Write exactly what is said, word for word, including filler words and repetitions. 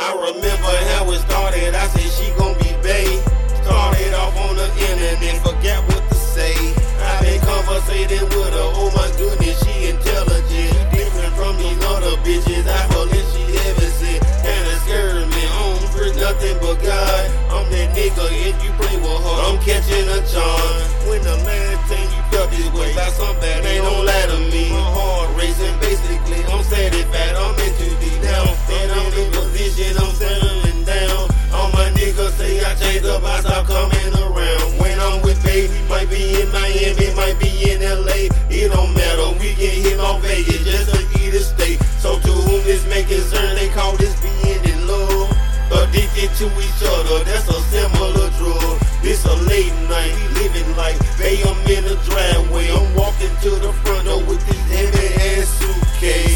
I remember how it started, I said she gon' be bae. Started off on the internet, forgot what to say. I been conversating with her, oh my goodness, she intelligent. Different from these other bitches, I forget she ever said. Kinda scared me, I don't fear nothing but God. I'm that nigga, if you play with her, I'm catching a charm. When a man tell you felt this way about somebody, they don't lie to me. My heart racing, basically, I'm satisfied, I'm into deep down. And I'm in position, I'm settling down. All my niggas say I changed up, I stop coming around. When I'm with baby, might be in Miami, might be in L A. It don't matter, we can hit on Vegas just to eat a steak. So to whom this may concern, they call this being in love. Addicted to each other, that's a similar drug. This a late night, living like they I'm in the driveway. I'm walking to the front door with these heavy ass suitcase.